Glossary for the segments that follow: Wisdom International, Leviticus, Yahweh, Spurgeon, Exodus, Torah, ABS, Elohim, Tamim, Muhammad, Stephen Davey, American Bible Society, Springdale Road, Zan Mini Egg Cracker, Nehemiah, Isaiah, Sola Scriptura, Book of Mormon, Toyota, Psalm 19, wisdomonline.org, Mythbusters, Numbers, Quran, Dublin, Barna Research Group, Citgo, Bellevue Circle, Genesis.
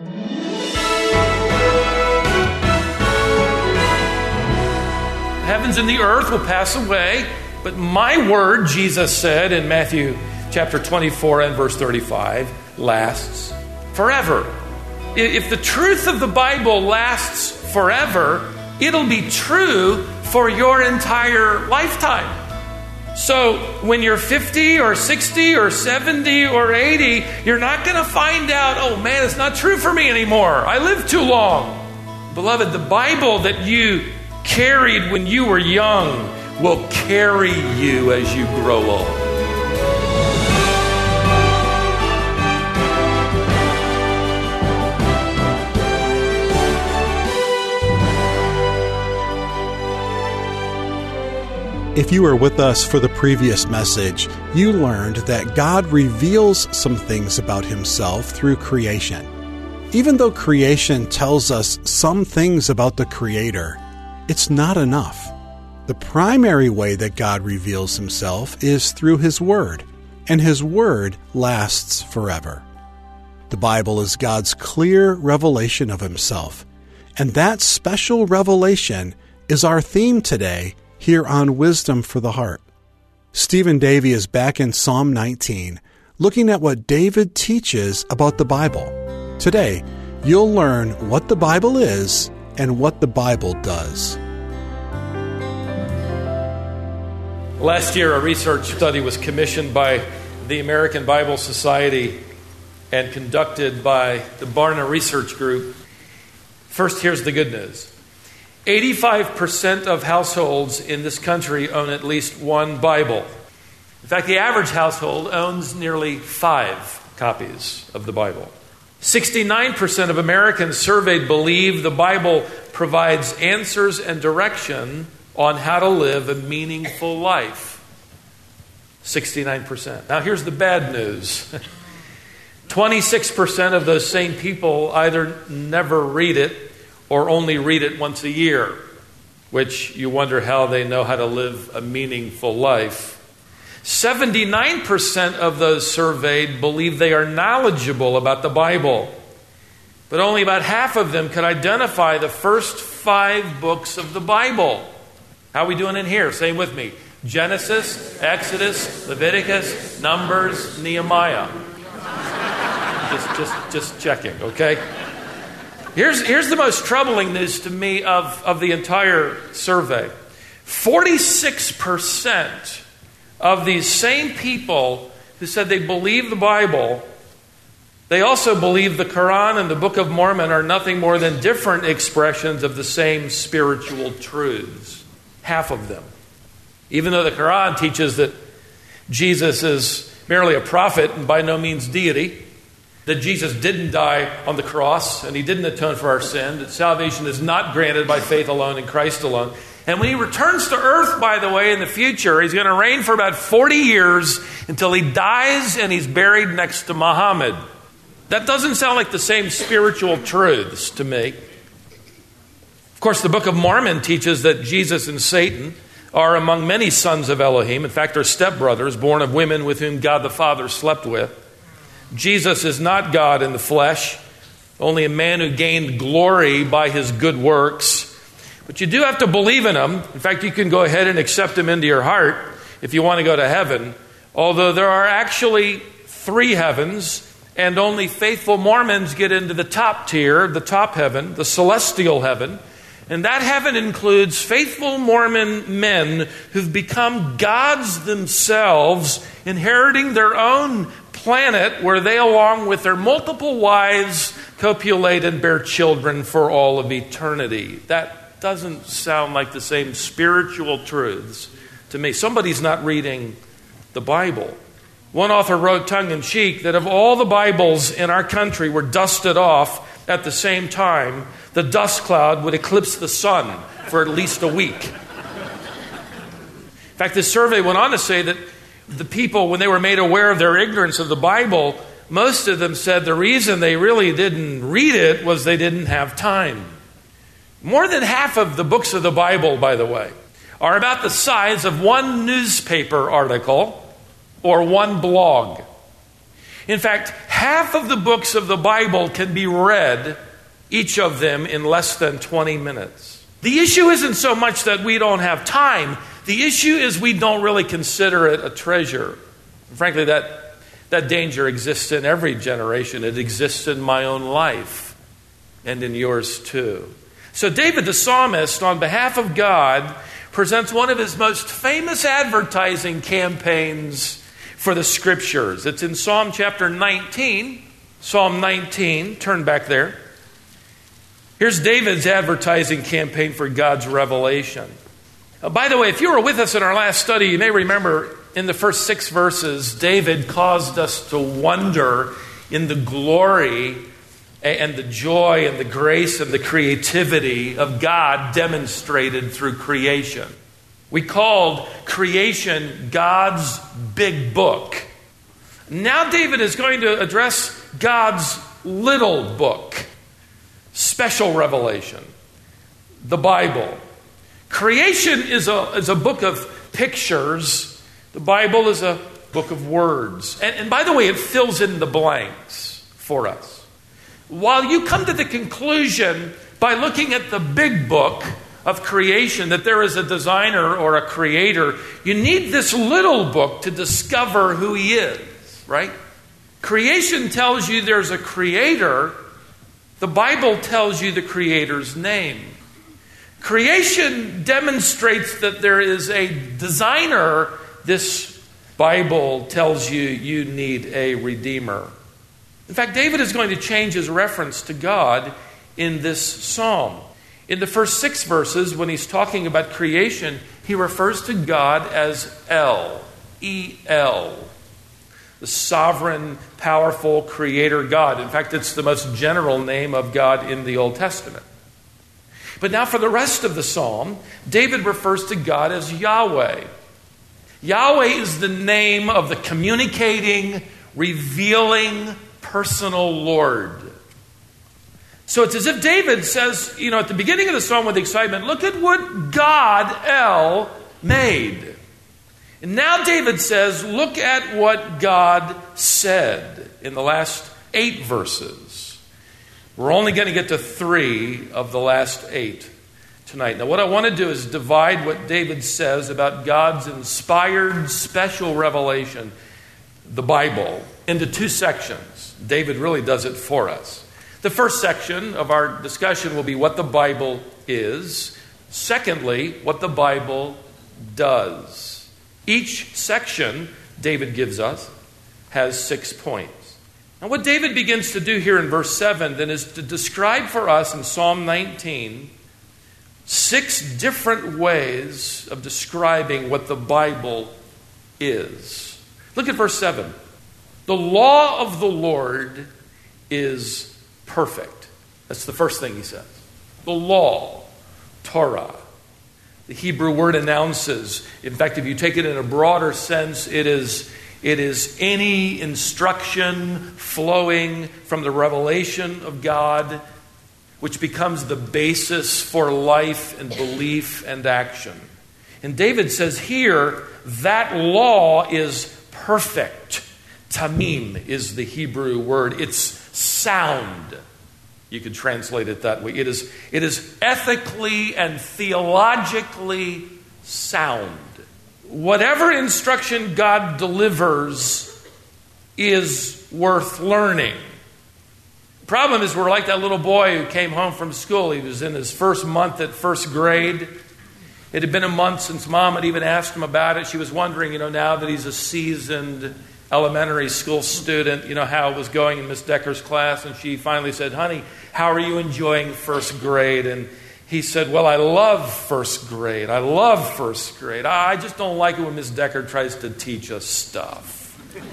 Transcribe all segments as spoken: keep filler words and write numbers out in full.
The heavens and the earth will pass away, but my word, Jesus said in Matthew chapter twenty-four and verse thirty-five, lasts forever. If the truth of the Bible lasts forever, it'll be true for your entire lifetime. So when you're fifty or sixty or seventy or eighty, you're not going to find out, oh man, it's not true for me anymore. I lived too long. Beloved, the Bible that you carried when you were young will carry you as you grow old. If you were with us for the previous message, you learned that God reveals some things about himself through creation. Even though creation tells us some things about the Creator, it's not enough. The primary way that God reveals himself is through his word, and his word lasts forever. The Bible is God's clear revelation of himself, and that special revelation is our theme today here on Wisdom for the Heart. Stephen Davey is back in Psalm nineteen, looking at what David teaches about the Bible. Today, you'll learn what the Bible is and what the Bible does. Last year, a research study was commissioned by the American Bible Society and conducted by the Barna Research Group. First, here's the good news. eighty-five percent of households in this country own at least one Bible. In fact, the average household owns nearly five copies of the Bible. sixty-nine percent of Americans surveyed believe the Bible provides answers and direction on how to live a meaningful life. sixty-nine percent. Now here's the bad news. twenty-six percent of those same people either never read it or only read it once a year, which you wonder how they know how to live a meaningful life. seventy-nine percent of those surveyed believe they are knowledgeable about the Bible, but only about half of them could identify the first five books of the Bible. How are we doing in here? Say with me. Genesis, Exodus, Leviticus, Numbers, Nehemiah. Just, just, just checking, okay? Here's, here's the most troubling news to me of, of the entire survey. forty-six percent of these same people who said they believe the Bible, they also believe the Quran and the Book of Mormon are nothing more than different expressions of the same spiritual truths. Half of them. Even though the Quran teaches that Jesus is merely a prophet and by no means deity, that Jesus didn't die on the cross and he didn't atone for our sin, that salvation is not granted by faith alone in Christ alone. And when he returns to earth, by the way, in the future, he's going to reign for about forty years until he dies and he's buried next to Muhammad. That doesn't sound like the same spiritual truths to me. Of course, the Book of Mormon teaches that Jesus and Satan are among many sons of Elohim. In fact, they're stepbrothers born of women with whom God the Father slept with. Jesus is not God in the flesh, only a man who gained glory by his good works. But you do have to believe in him. In fact, you can go ahead and accept him into your heart if you want to go to heaven. Although there are actually three heavens, and only faithful Mormons get into the top tier, the top heaven, the celestial heaven. And that heaven includes faithful Mormon men who've become gods themselves, inheriting their own planet where they, along with their multiple wives, copulate and bear children for all of eternity. That doesn't sound like the same spiritual truths to me. Somebody's not reading the Bible. One author wrote tongue-in-cheek that if all the Bibles in our country were dusted off at the same time, the dust cloud would eclipse the sun for at least a week. In fact, this survey went on to say that the people, when they were made aware of their ignorance of the Bible, most of them said the reason they really didn't read it was they didn't have time. More than half of the books of the Bible, by the way, are about the size of one newspaper article or one blog. In fact, half of the books of the Bible can be read, each of them, in less than twenty minutes. The issue isn't so much that we don't have time. The issue is we don't really consider it a treasure. And frankly, that that danger exists in every generation. It exists in my own life and in yours too. So David the psalmist, on behalf of God, presents one of his most famous advertising campaigns for the Scriptures. It's in Psalm chapter nineteen. Psalm nineteen, turn back there. Here's David's advertising campaign for God's revelation. Uh, by the way, if you were with us in our last study, you may remember in the first six verses, David caused us to wonder in the glory and the joy and the grace and the creativity of God demonstrated through creation. We called creation God's big book. Now David is going to address God's little book, special revelation, the Bible. Creation is a, is a book of pictures. The Bible is a book of words. And, and by the way, it fills in the blanks for us. While you come to the conclusion by looking at the big book of creation that there is a designer or a creator, you need this little book to discover who he is, right? Creation tells you there's a creator. The Bible tells you the creator's name. Creation demonstrates that there is a designer. This Bible tells you you need a redeemer. In fact, David is going to change his reference to God in this psalm. In the first six verses, when he's talking about creation, he refers to God as El, E-L, the sovereign, powerful creator God. In fact, it's the most general name of God in the Old Testament. But now for the rest of the psalm, David refers to God as Yahweh. Yahweh is the name of the communicating, revealing, personal Lord. So it's as if David says, you know, at the beginning of the psalm with excitement, look at what God, El, made. And now David says, look at what God said in the last eight verses. We're only going to get to three of the last eight tonight. Now, what I want to do is divide what David says about God's inspired special revelation, the Bible, into two sections. David really does it for us. The first section of our discussion will be what the Bible is. Secondly, what the Bible does. Each section David gives us has six points. Now, what David begins to do here in verse seven then is to describe for us in Psalm nineteen six different ways of describing what the Bible is. Look at verse seven. The law of the Lord is perfect. That's the first thing he says. The law, Torah. The Hebrew word announces. In fact, if you take it in a broader sense, it is, it is any instruction flowing from the revelation of God, which becomes the basis for life and belief and action. And David says here, that law is perfect. Tamim is the Hebrew word. It's sound. You could translate it that way. It is, it is ethically and theologically sound. Whatever instruction God delivers is worth learning. Problem is, we're like that little boy who came home from school. He was in his first month at first grade. It had been a month since Mom had even asked him about it. She was wondering, you know, now that he's a seasoned elementary school student, you know, how it was going in Miss Decker's class. And she finally said, honey, how are you enjoying first grade? And he said, well, I love first grade. I love first grade. I just don't like it when Miss Decker tries to teach us stuff.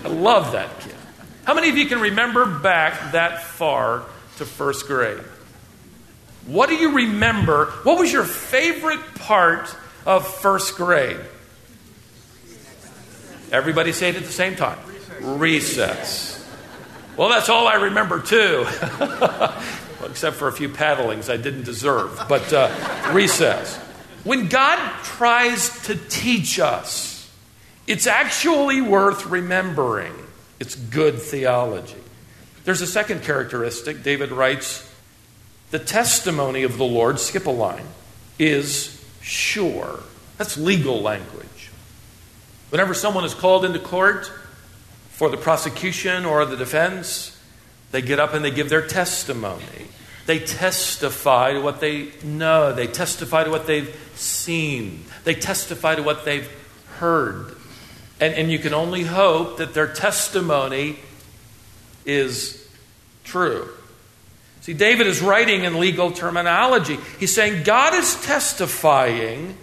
I love that kid. How many of you can remember back that far to first grade? What do you remember? What was your favorite part of first grade? Everybody say it at the same time. Recess. Recess. Well, that's all I remember too. Well, except for a few paddlings I didn't deserve. But uh, recess. When God tries to teach us, it's actually worth remembering. It's good theology. There's a second characteristic. David writes, the testimony of the Lord, skip a line, is sure. That's legal language. Whenever someone is called into court for the prosecution or the defense, they get up and they give their testimony. They testify to what they know. They testify to what they've seen. They testify to what they've heard. And, and you can only hope that their testimony is true. See, David is writing in legal terminology. He's saying God is testifying,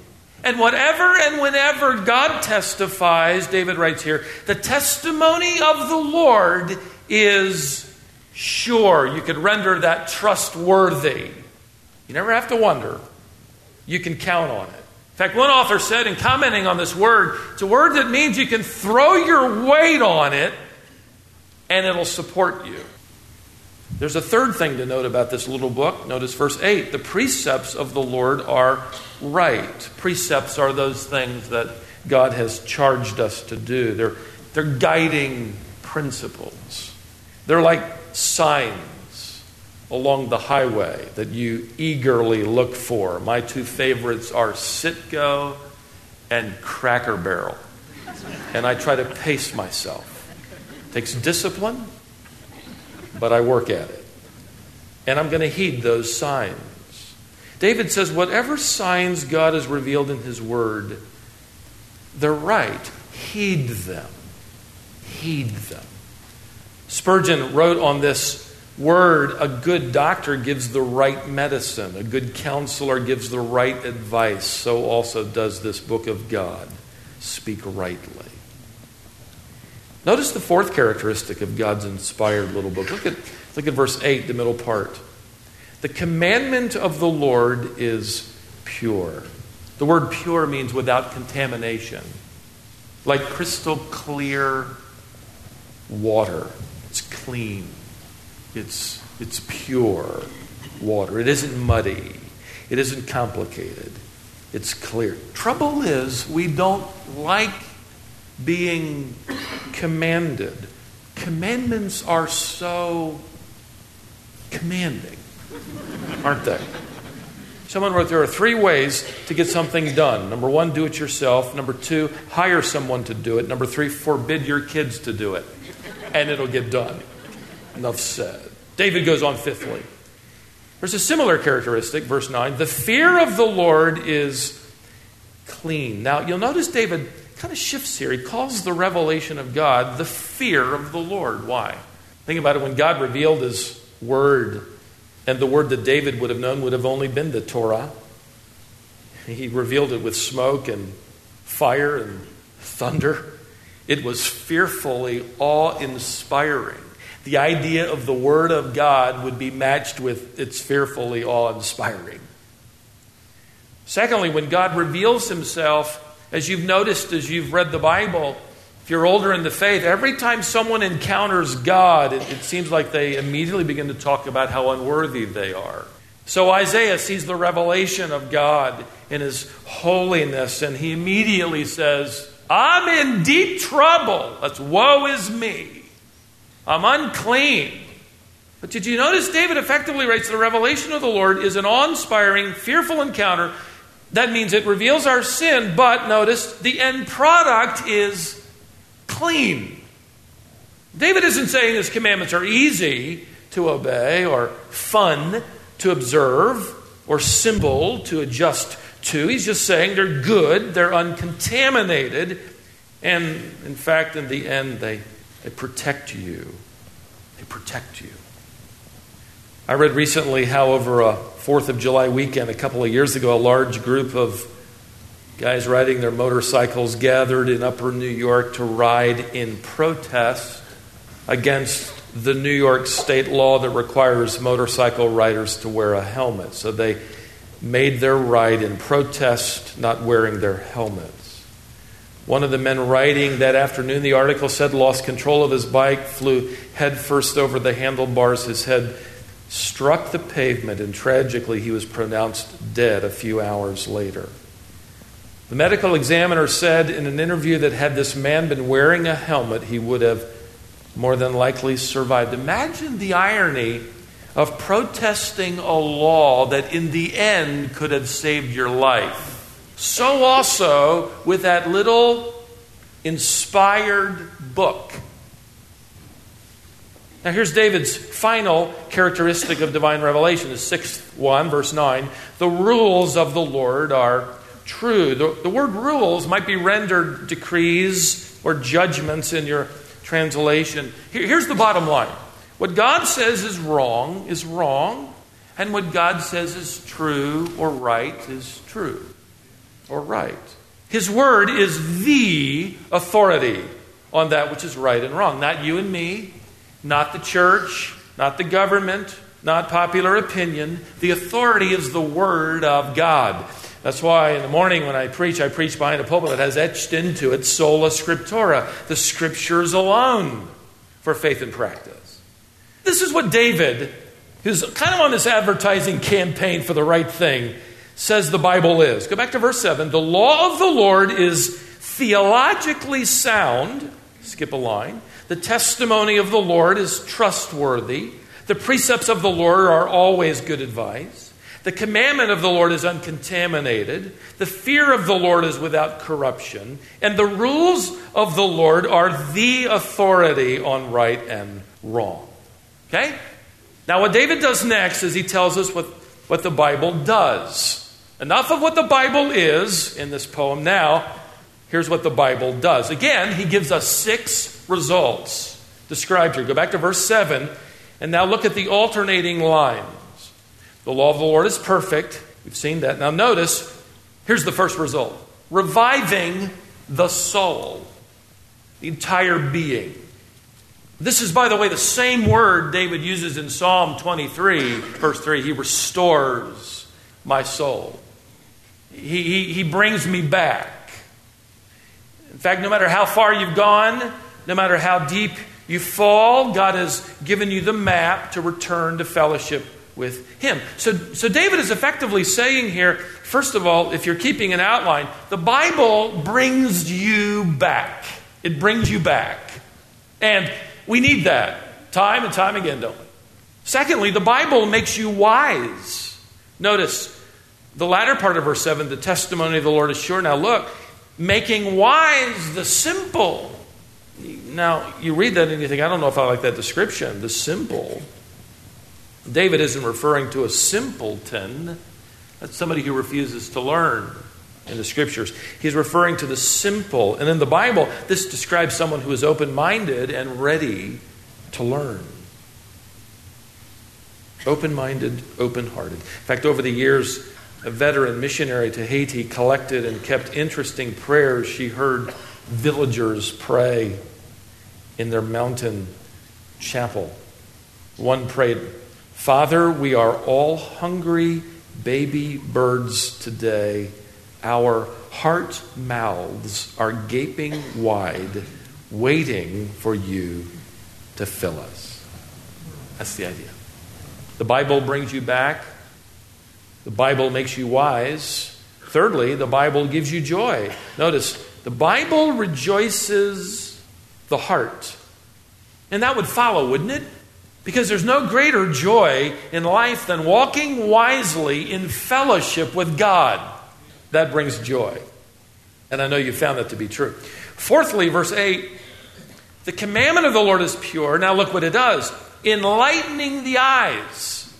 and whatever and whenever God testifies, David writes here, the testimony of the Lord is sure. You could render that trustworthy. You never have to wonder. You can count on it. In fact, one author said in commenting on this word, it's a word that means you can throw your weight on it and it'll support you. There's a third thing to note about this little book. Notice verse eight. The precepts of the Lord are right. Precepts are those things that God has charged us to do. They're, they're guiding principles. They're like signs along the highway that you eagerly look for. My two favorites are Citgo and Cracker Barrel. And I try to pace myself. It takes discipline, but I work at it. And I'm going to heed those signs. David says whatever signs God has revealed in his word, they're right. Heed them. Heed them. Spurgeon wrote on this word, a good doctor gives the right medicine. A good counselor gives the right advice. So also does this book of God. Speak rightly. Notice the fourth characteristic of God's inspired little book. Look at, look at verse eight, the middle part. The commandment of the Lord is pure. The word pure means without contamination. Like crystal clear water. It's clean. It's, it's pure water. It isn't muddy. It isn't complicated. It's clear. Trouble is, we don't like being commanded. Commandments are so commanding, aren't they? Someone wrote, there are three ways to get something done. Number one, do it yourself. Number two, hire someone to do it. Number three, forbid your kids to do it. And it'll get done. Enough said. David goes on fifthly. There's a similar characteristic, verse nine. The fear of the Lord is clean. Now, you'll notice David kind of shifts here. He calls the revelation of God the fear of the Lord. Why? Think about it. When God revealed his word, and the word that David would have known would have only been the Torah, he revealed it with smoke and fire and thunder. It was fearfully awe-inspiring. The idea of the Word of God would be matched with its fearfully awe-inspiring. Secondly, when God reveals himself, as you've noticed as you've read the Bible, if you're older in the faith, every time someone encounters God, it, it seems like they immediately begin to talk about how unworthy they are. So Isaiah sees the revelation of God in his holiness, and he immediately says, I'm in deep trouble. That's woe is me. I'm unclean. But did you notice David effectively writes, the revelation of the Lord is an awe-inspiring, fearful encounter. That means it reveals our sin, but notice the end product is clean. David isn't saying his commandments are easy to obey or fun to observe or simple to adjust Two, he's just saying they're good, they're uncontaminated, and in fact, in the end, they, they protect you. They protect you. I read recently how over a fourth of July weekend a couple of years ago, a large group of guys riding their motorcycles gathered in upper New York to ride in protest against the New York state law that requires motorcycle riders to wear a helmet. So they made their ride in protest, not wearing their helmets. One of the men riding that afternoon, the article said, lost control of his bike, flew headfirst over the handlebars. His head struck the pavement, and tragically he was pronounced dead a few hours later. The medical examiner said in an interview that had this man been wearing a helmet, he would have more than likely survived. Imagine the irony of protesting a law that in the end could have saved your life. So also with that little inspired book. Now here's David's final characteristic of divine revelation, the sixth one, verse nine. The rules of the Lord are true. The, the word rules might be rendered decrees or judgments in your translation. Here, here's the bottom line. What God says is wrong is wrong, and what God says is true or right is true or right. His word is the authority on that which is right and wrong. Not you and me, not the church, not the government, not popular opinion. The authority is the word of God. That's why in the morning when I preach, I preach behind a pulpit that has etched into it Sola Scriptura, the scriptures alone for faith and practice. This is what David, who's kind of on this advertising campaign for the right thing, says the Bible is. Go back to verse seven. The law of the Lord is theologically sound. Skip a line. The testimony of the Lord is trustworthy. The precepts of the Lord are always good advice. The commandment of the Lord is uncontaminated. The fear of the Lord is without corruption. And the rules of the Lord are the authority on right and wrong. Okay? Now what David does next is he tells us what, what the Bible does. Enough of what the Bible is in this poem now. Here's what the Bible does. Again, he gives us six results described here. Go back to verse seven and now look at the alternating lines. The law of the Lord is perfect. We've seen that. Now notice, here's the first result. Reviving the soul. The entire being. This is, by the way, the same word David uses in Psalm twenty-three, verse three. He restores my soul. He, he, he brings me back. In fact, no matter how far you've gone, no matter how deep you fall, God has given you the map to return to fellowship with him. So, so David is effectively saying here, first of all, if you're keeping an outline, the Bible brings you back. It brings you back. And we need that time and time again, don't we? Secondly, the Bible makes you wise. Notice the latter part of verse seven, the testimony of the Lord is sure. Now look, making wise the simple. Now, you read that and you think, I don't know if I like that description, the simple. David isn't referring to a simpleton. That's somebody who refuses to learn in the scriptures. He's referring to the simple. And in the Bible, this describes someone who is open-minded and ready to learn. Open-minded, open-hearted. In fact, over the years, a veteran missionary to Haiti collected and kept interesting prayers she heard villagers pray in their mountain chapel. One prayed, Father, we are all hungry baby birds today. Our heart mouths are gaping wide, waiting for you to fill us. That's the idea. The Bible brings you back. The Bible makes you wise. Thirdly, the Bible gives you joy. Notice, the Bible rejoices the heart. And that would follow, wouldn't it? Because there's no greater joy in life than walking wisely in fellowship with God. That brings joy. And I know you found that to be true. Fourthly, verse eight, the commandment of the Lord is pure. Now look what it does. Enlightening the eyes.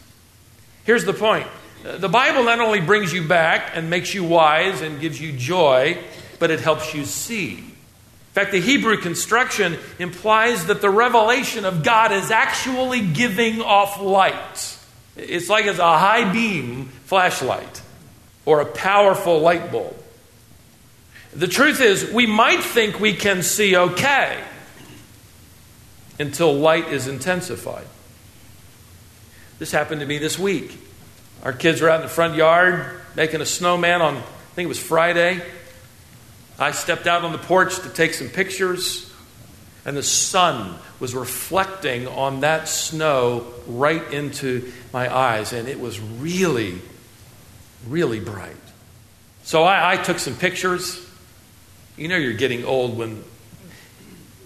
Here's the point. The Bible not only brings you back and makes you wise and gives you joy, but it helps you see. In fact, the Hebrew construction implies that the revelation of God is actually giving off light. It's like it's a high beam flashlight or a powerful light bulb. The truth is, we might think we can see okay until light is intensified. This happened to me this week. Our kids were out in the front yard making a snowman on, I think it was Friday. I stepped out on the porch to take some pictures, and the sun was reflecting on that snow right into my eyes, and it was really, really bright. So I, I took some pictures. You know you're getting old when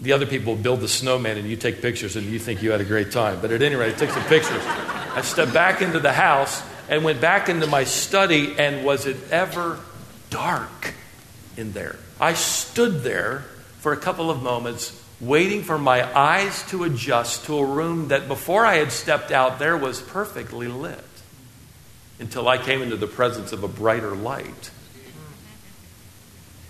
the other people build the snowman and you take pictures and you think you had a great time. But at any rate, I took some pictures. I stepped back into the house and went back into my study, and was it ever dark in there? I stood there for a couple of moments waiting for my eyes to adjust to a room that before I had stepped out there was perfectly lit, until I came into the presence of a brighter light.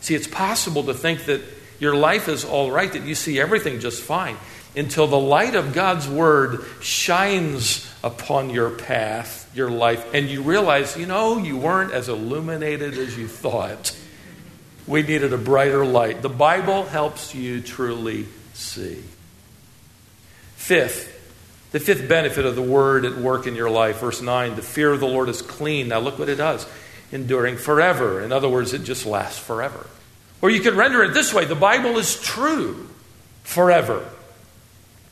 See, it's possible to think that your life is all right, that you see everything just fine, until the light of God's Word shines upon your path, your life, and you realize, you know, you weren't as illuminated as you thought. We needed a brighter light. The Bible helps you truly see. Fifth, the fifth benefit of the Word at work in your life, verse nine, the fear of the Lord is clean. Now look what it does, enduring forever. In other words, it just lasts forever. Or you could render it this way: the Bible is true forever.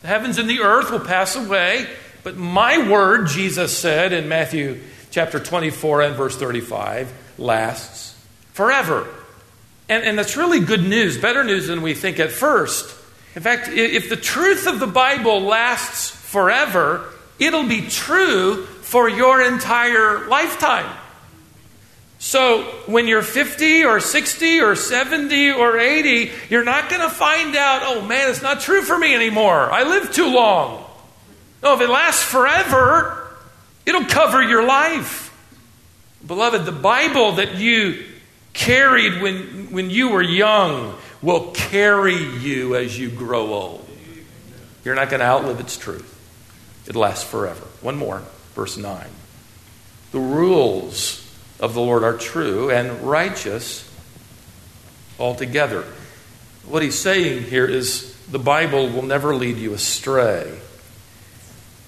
The heavens and the earth will pass away, but my word, Jesus said in Matthew chapter twenty-four and verse thirty-five, lasts forever. And, and that's really good news, better news than we think at first. In fact, if the truth of the Bible lasts forever, it'll be true for your entire lifetime. So when you're fifty or sixty or seventy or eighty, you're not going to find out, oh man, it's not true for me anymore. I lived too long. No, if it lasts forever, it'll cover your life. Beloved, the Bible that you carried when, when you were young will carry you as you grow old. You're not going to outlive its truth. It lasts forever. One more, verse nine. The rules of the Lord are true and righteous altogether. What he's saying here is the Bible will never lead you astray.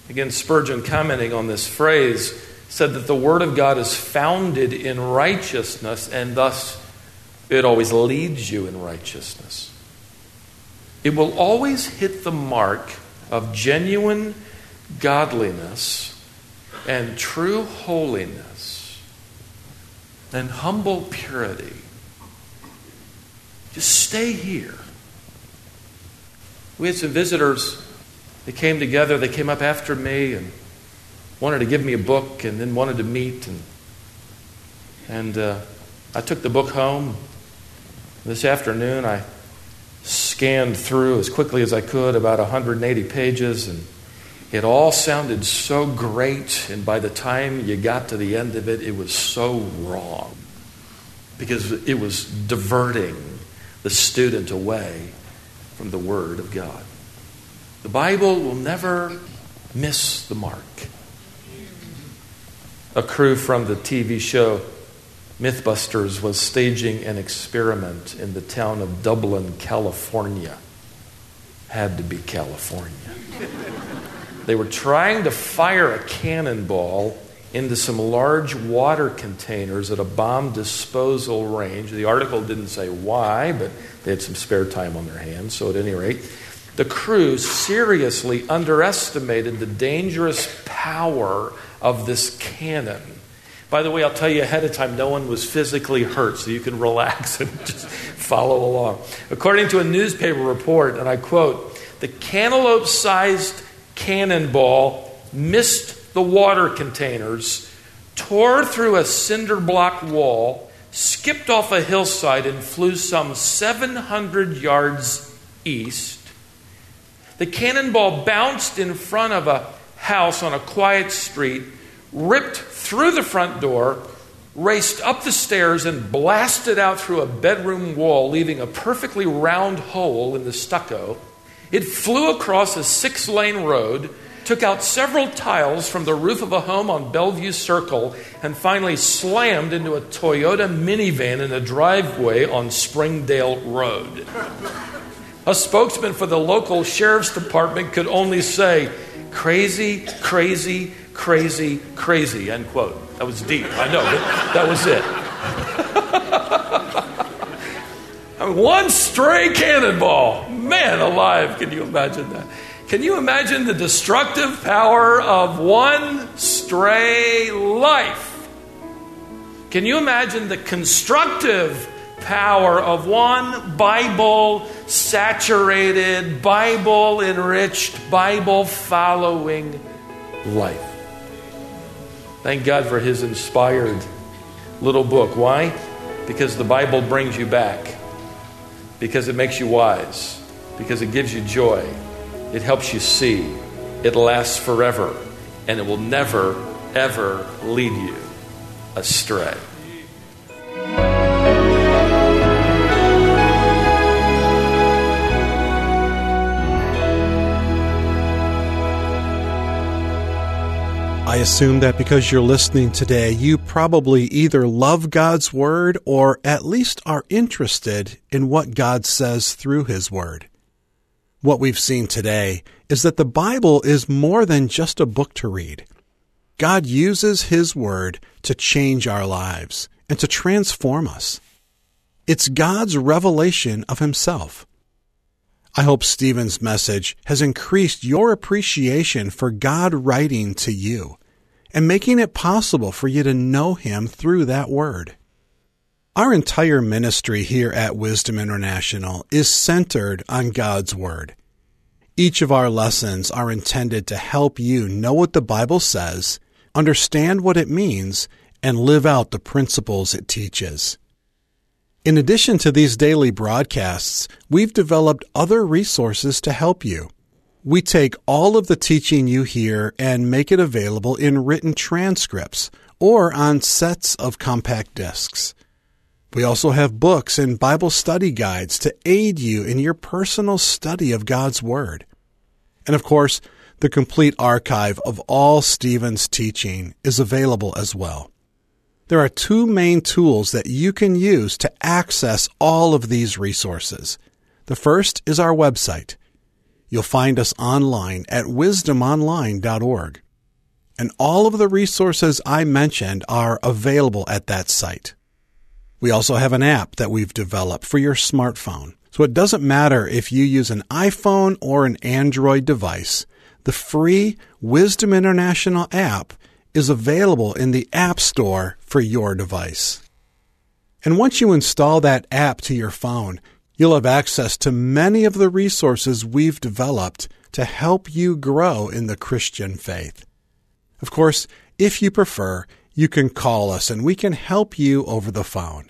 Again, Spurgeon, commenting on this phrase, said that the Word of God is founded in righteousness, and thus it always leads you in righteousness. It will always hit the mark of genuine godliness and true holiness and humble purity. Just stay here. We had some visitors that came together. They came up after me and wanted to give me a book, and then wanted to meet. And, and uh, I took the book home. This afternoon, I scanned through as quickly as I could, about one hundred eighty pages, and it all sounded so great, and by the time you got to the end of it, it was so wrong, because it was diverting the student away from the Word of God. The Bible will never miss the mark. A crew from the T V show Mythbusters was staging an experiment in the town of Dublin, California. Had to be California. They were trying to fire a cannonball into some large water containers at a bomb disposal range. The article didn't say why, but they had some spare time on their hands. So at any rate, the crew seriously underestimated the dangerous power of this cannon. By the way, I'll tell you ahead of time, no one was physically hurt, so you can relax and just follow along. According to a newspaper report, and I quote, the cantaloupe-sized cannonball missed the water containers, tore through a cinder block wall, skipped off a hillside, and flew some seven hundred yards east. The cannonball bounced in front of a house on a quiet street, ripped through the front door, raced up the stairs, and blasted out through a bedroom wall, leaving a perfectly round hole in the stucco. It flew across a six-lane road, took out several tiles from the roof of a home on Bellevue Circle, and finally slammed into a Toyota minivan in a driveway on Springdale Road. A spokesman for the local sheriff's department could only say, crazy, crazy, crazy, crazy, end quote. That was deep, I know, but that was it. I mean, one stray cannonball. Man alive, can you imagine that? Can you imagine the destructive power of one stray life? Can you imagine the constructive power of one Bible-saturated, Bible-enriched, Bible-following life. Thank God for His inspired little book. Why? Because the Bible brings you back. Because it makes you wise. Because it gives you joy. It helps you see. It lasts forever. And it will never, ever lead you astray. I assume that because you're listening today, you probably either love God's Word or at least are interested in what God says through His Word. What we've seen today is that the Bible is more than just a book to read. God uses His Word to change our lives and to transform us. It's God's revelation of Himself. I hope Stephen's message has increased your appreciation for God writing to you and making it possible for you to know Him through that Word. Our entire ministry here at Wisdom International is centered on God's Word. Each of our lessons are intended to help you know what the Bible says, understand what it means, and live out the principles it teaches. In addition to these daily broadcasts, we've developed other resources to help you. We take all of the teaching you hear and make it available in written transcripts or on sets of compact discs. We also have books and Bible study guides to aid you in your personal study of God's Word. And of course, the complete archive of all Stephen's teaching is available as well. There are two main tools that you can use to access all of these resources. The first is our website. You'll find us online at wisdom online dot org. And all of the resources I mentioned are available at that site. We also have an app that we've developed for your smartphone. So it doesn't matter if you use an iPhone or an Android device, the free Wisdom International app is available in the App Store for your device. And once you install that app to your phone, you'll have access to many of the resources we've developed to help you grow in the Christian faith. Of course, if you prefer, you can call us and we can help you over the phone.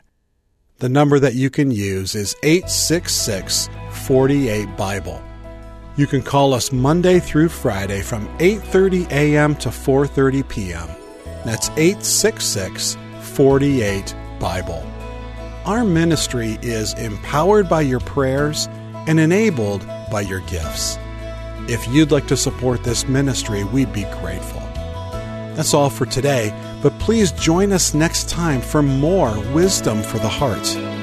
The number that you can use is eight six six, four eight, BIBLE. You can call us Monday through Friday from eight thirty a.m. to four thirty p.m. That's eight six six, four eight, BIBLE. Our ministry is empowered by your prayers and enabled by your gifts. If you'd like to support this ministry, we'd be grateful. That's all for today, but please join us next time for more Wisdom for the Heart.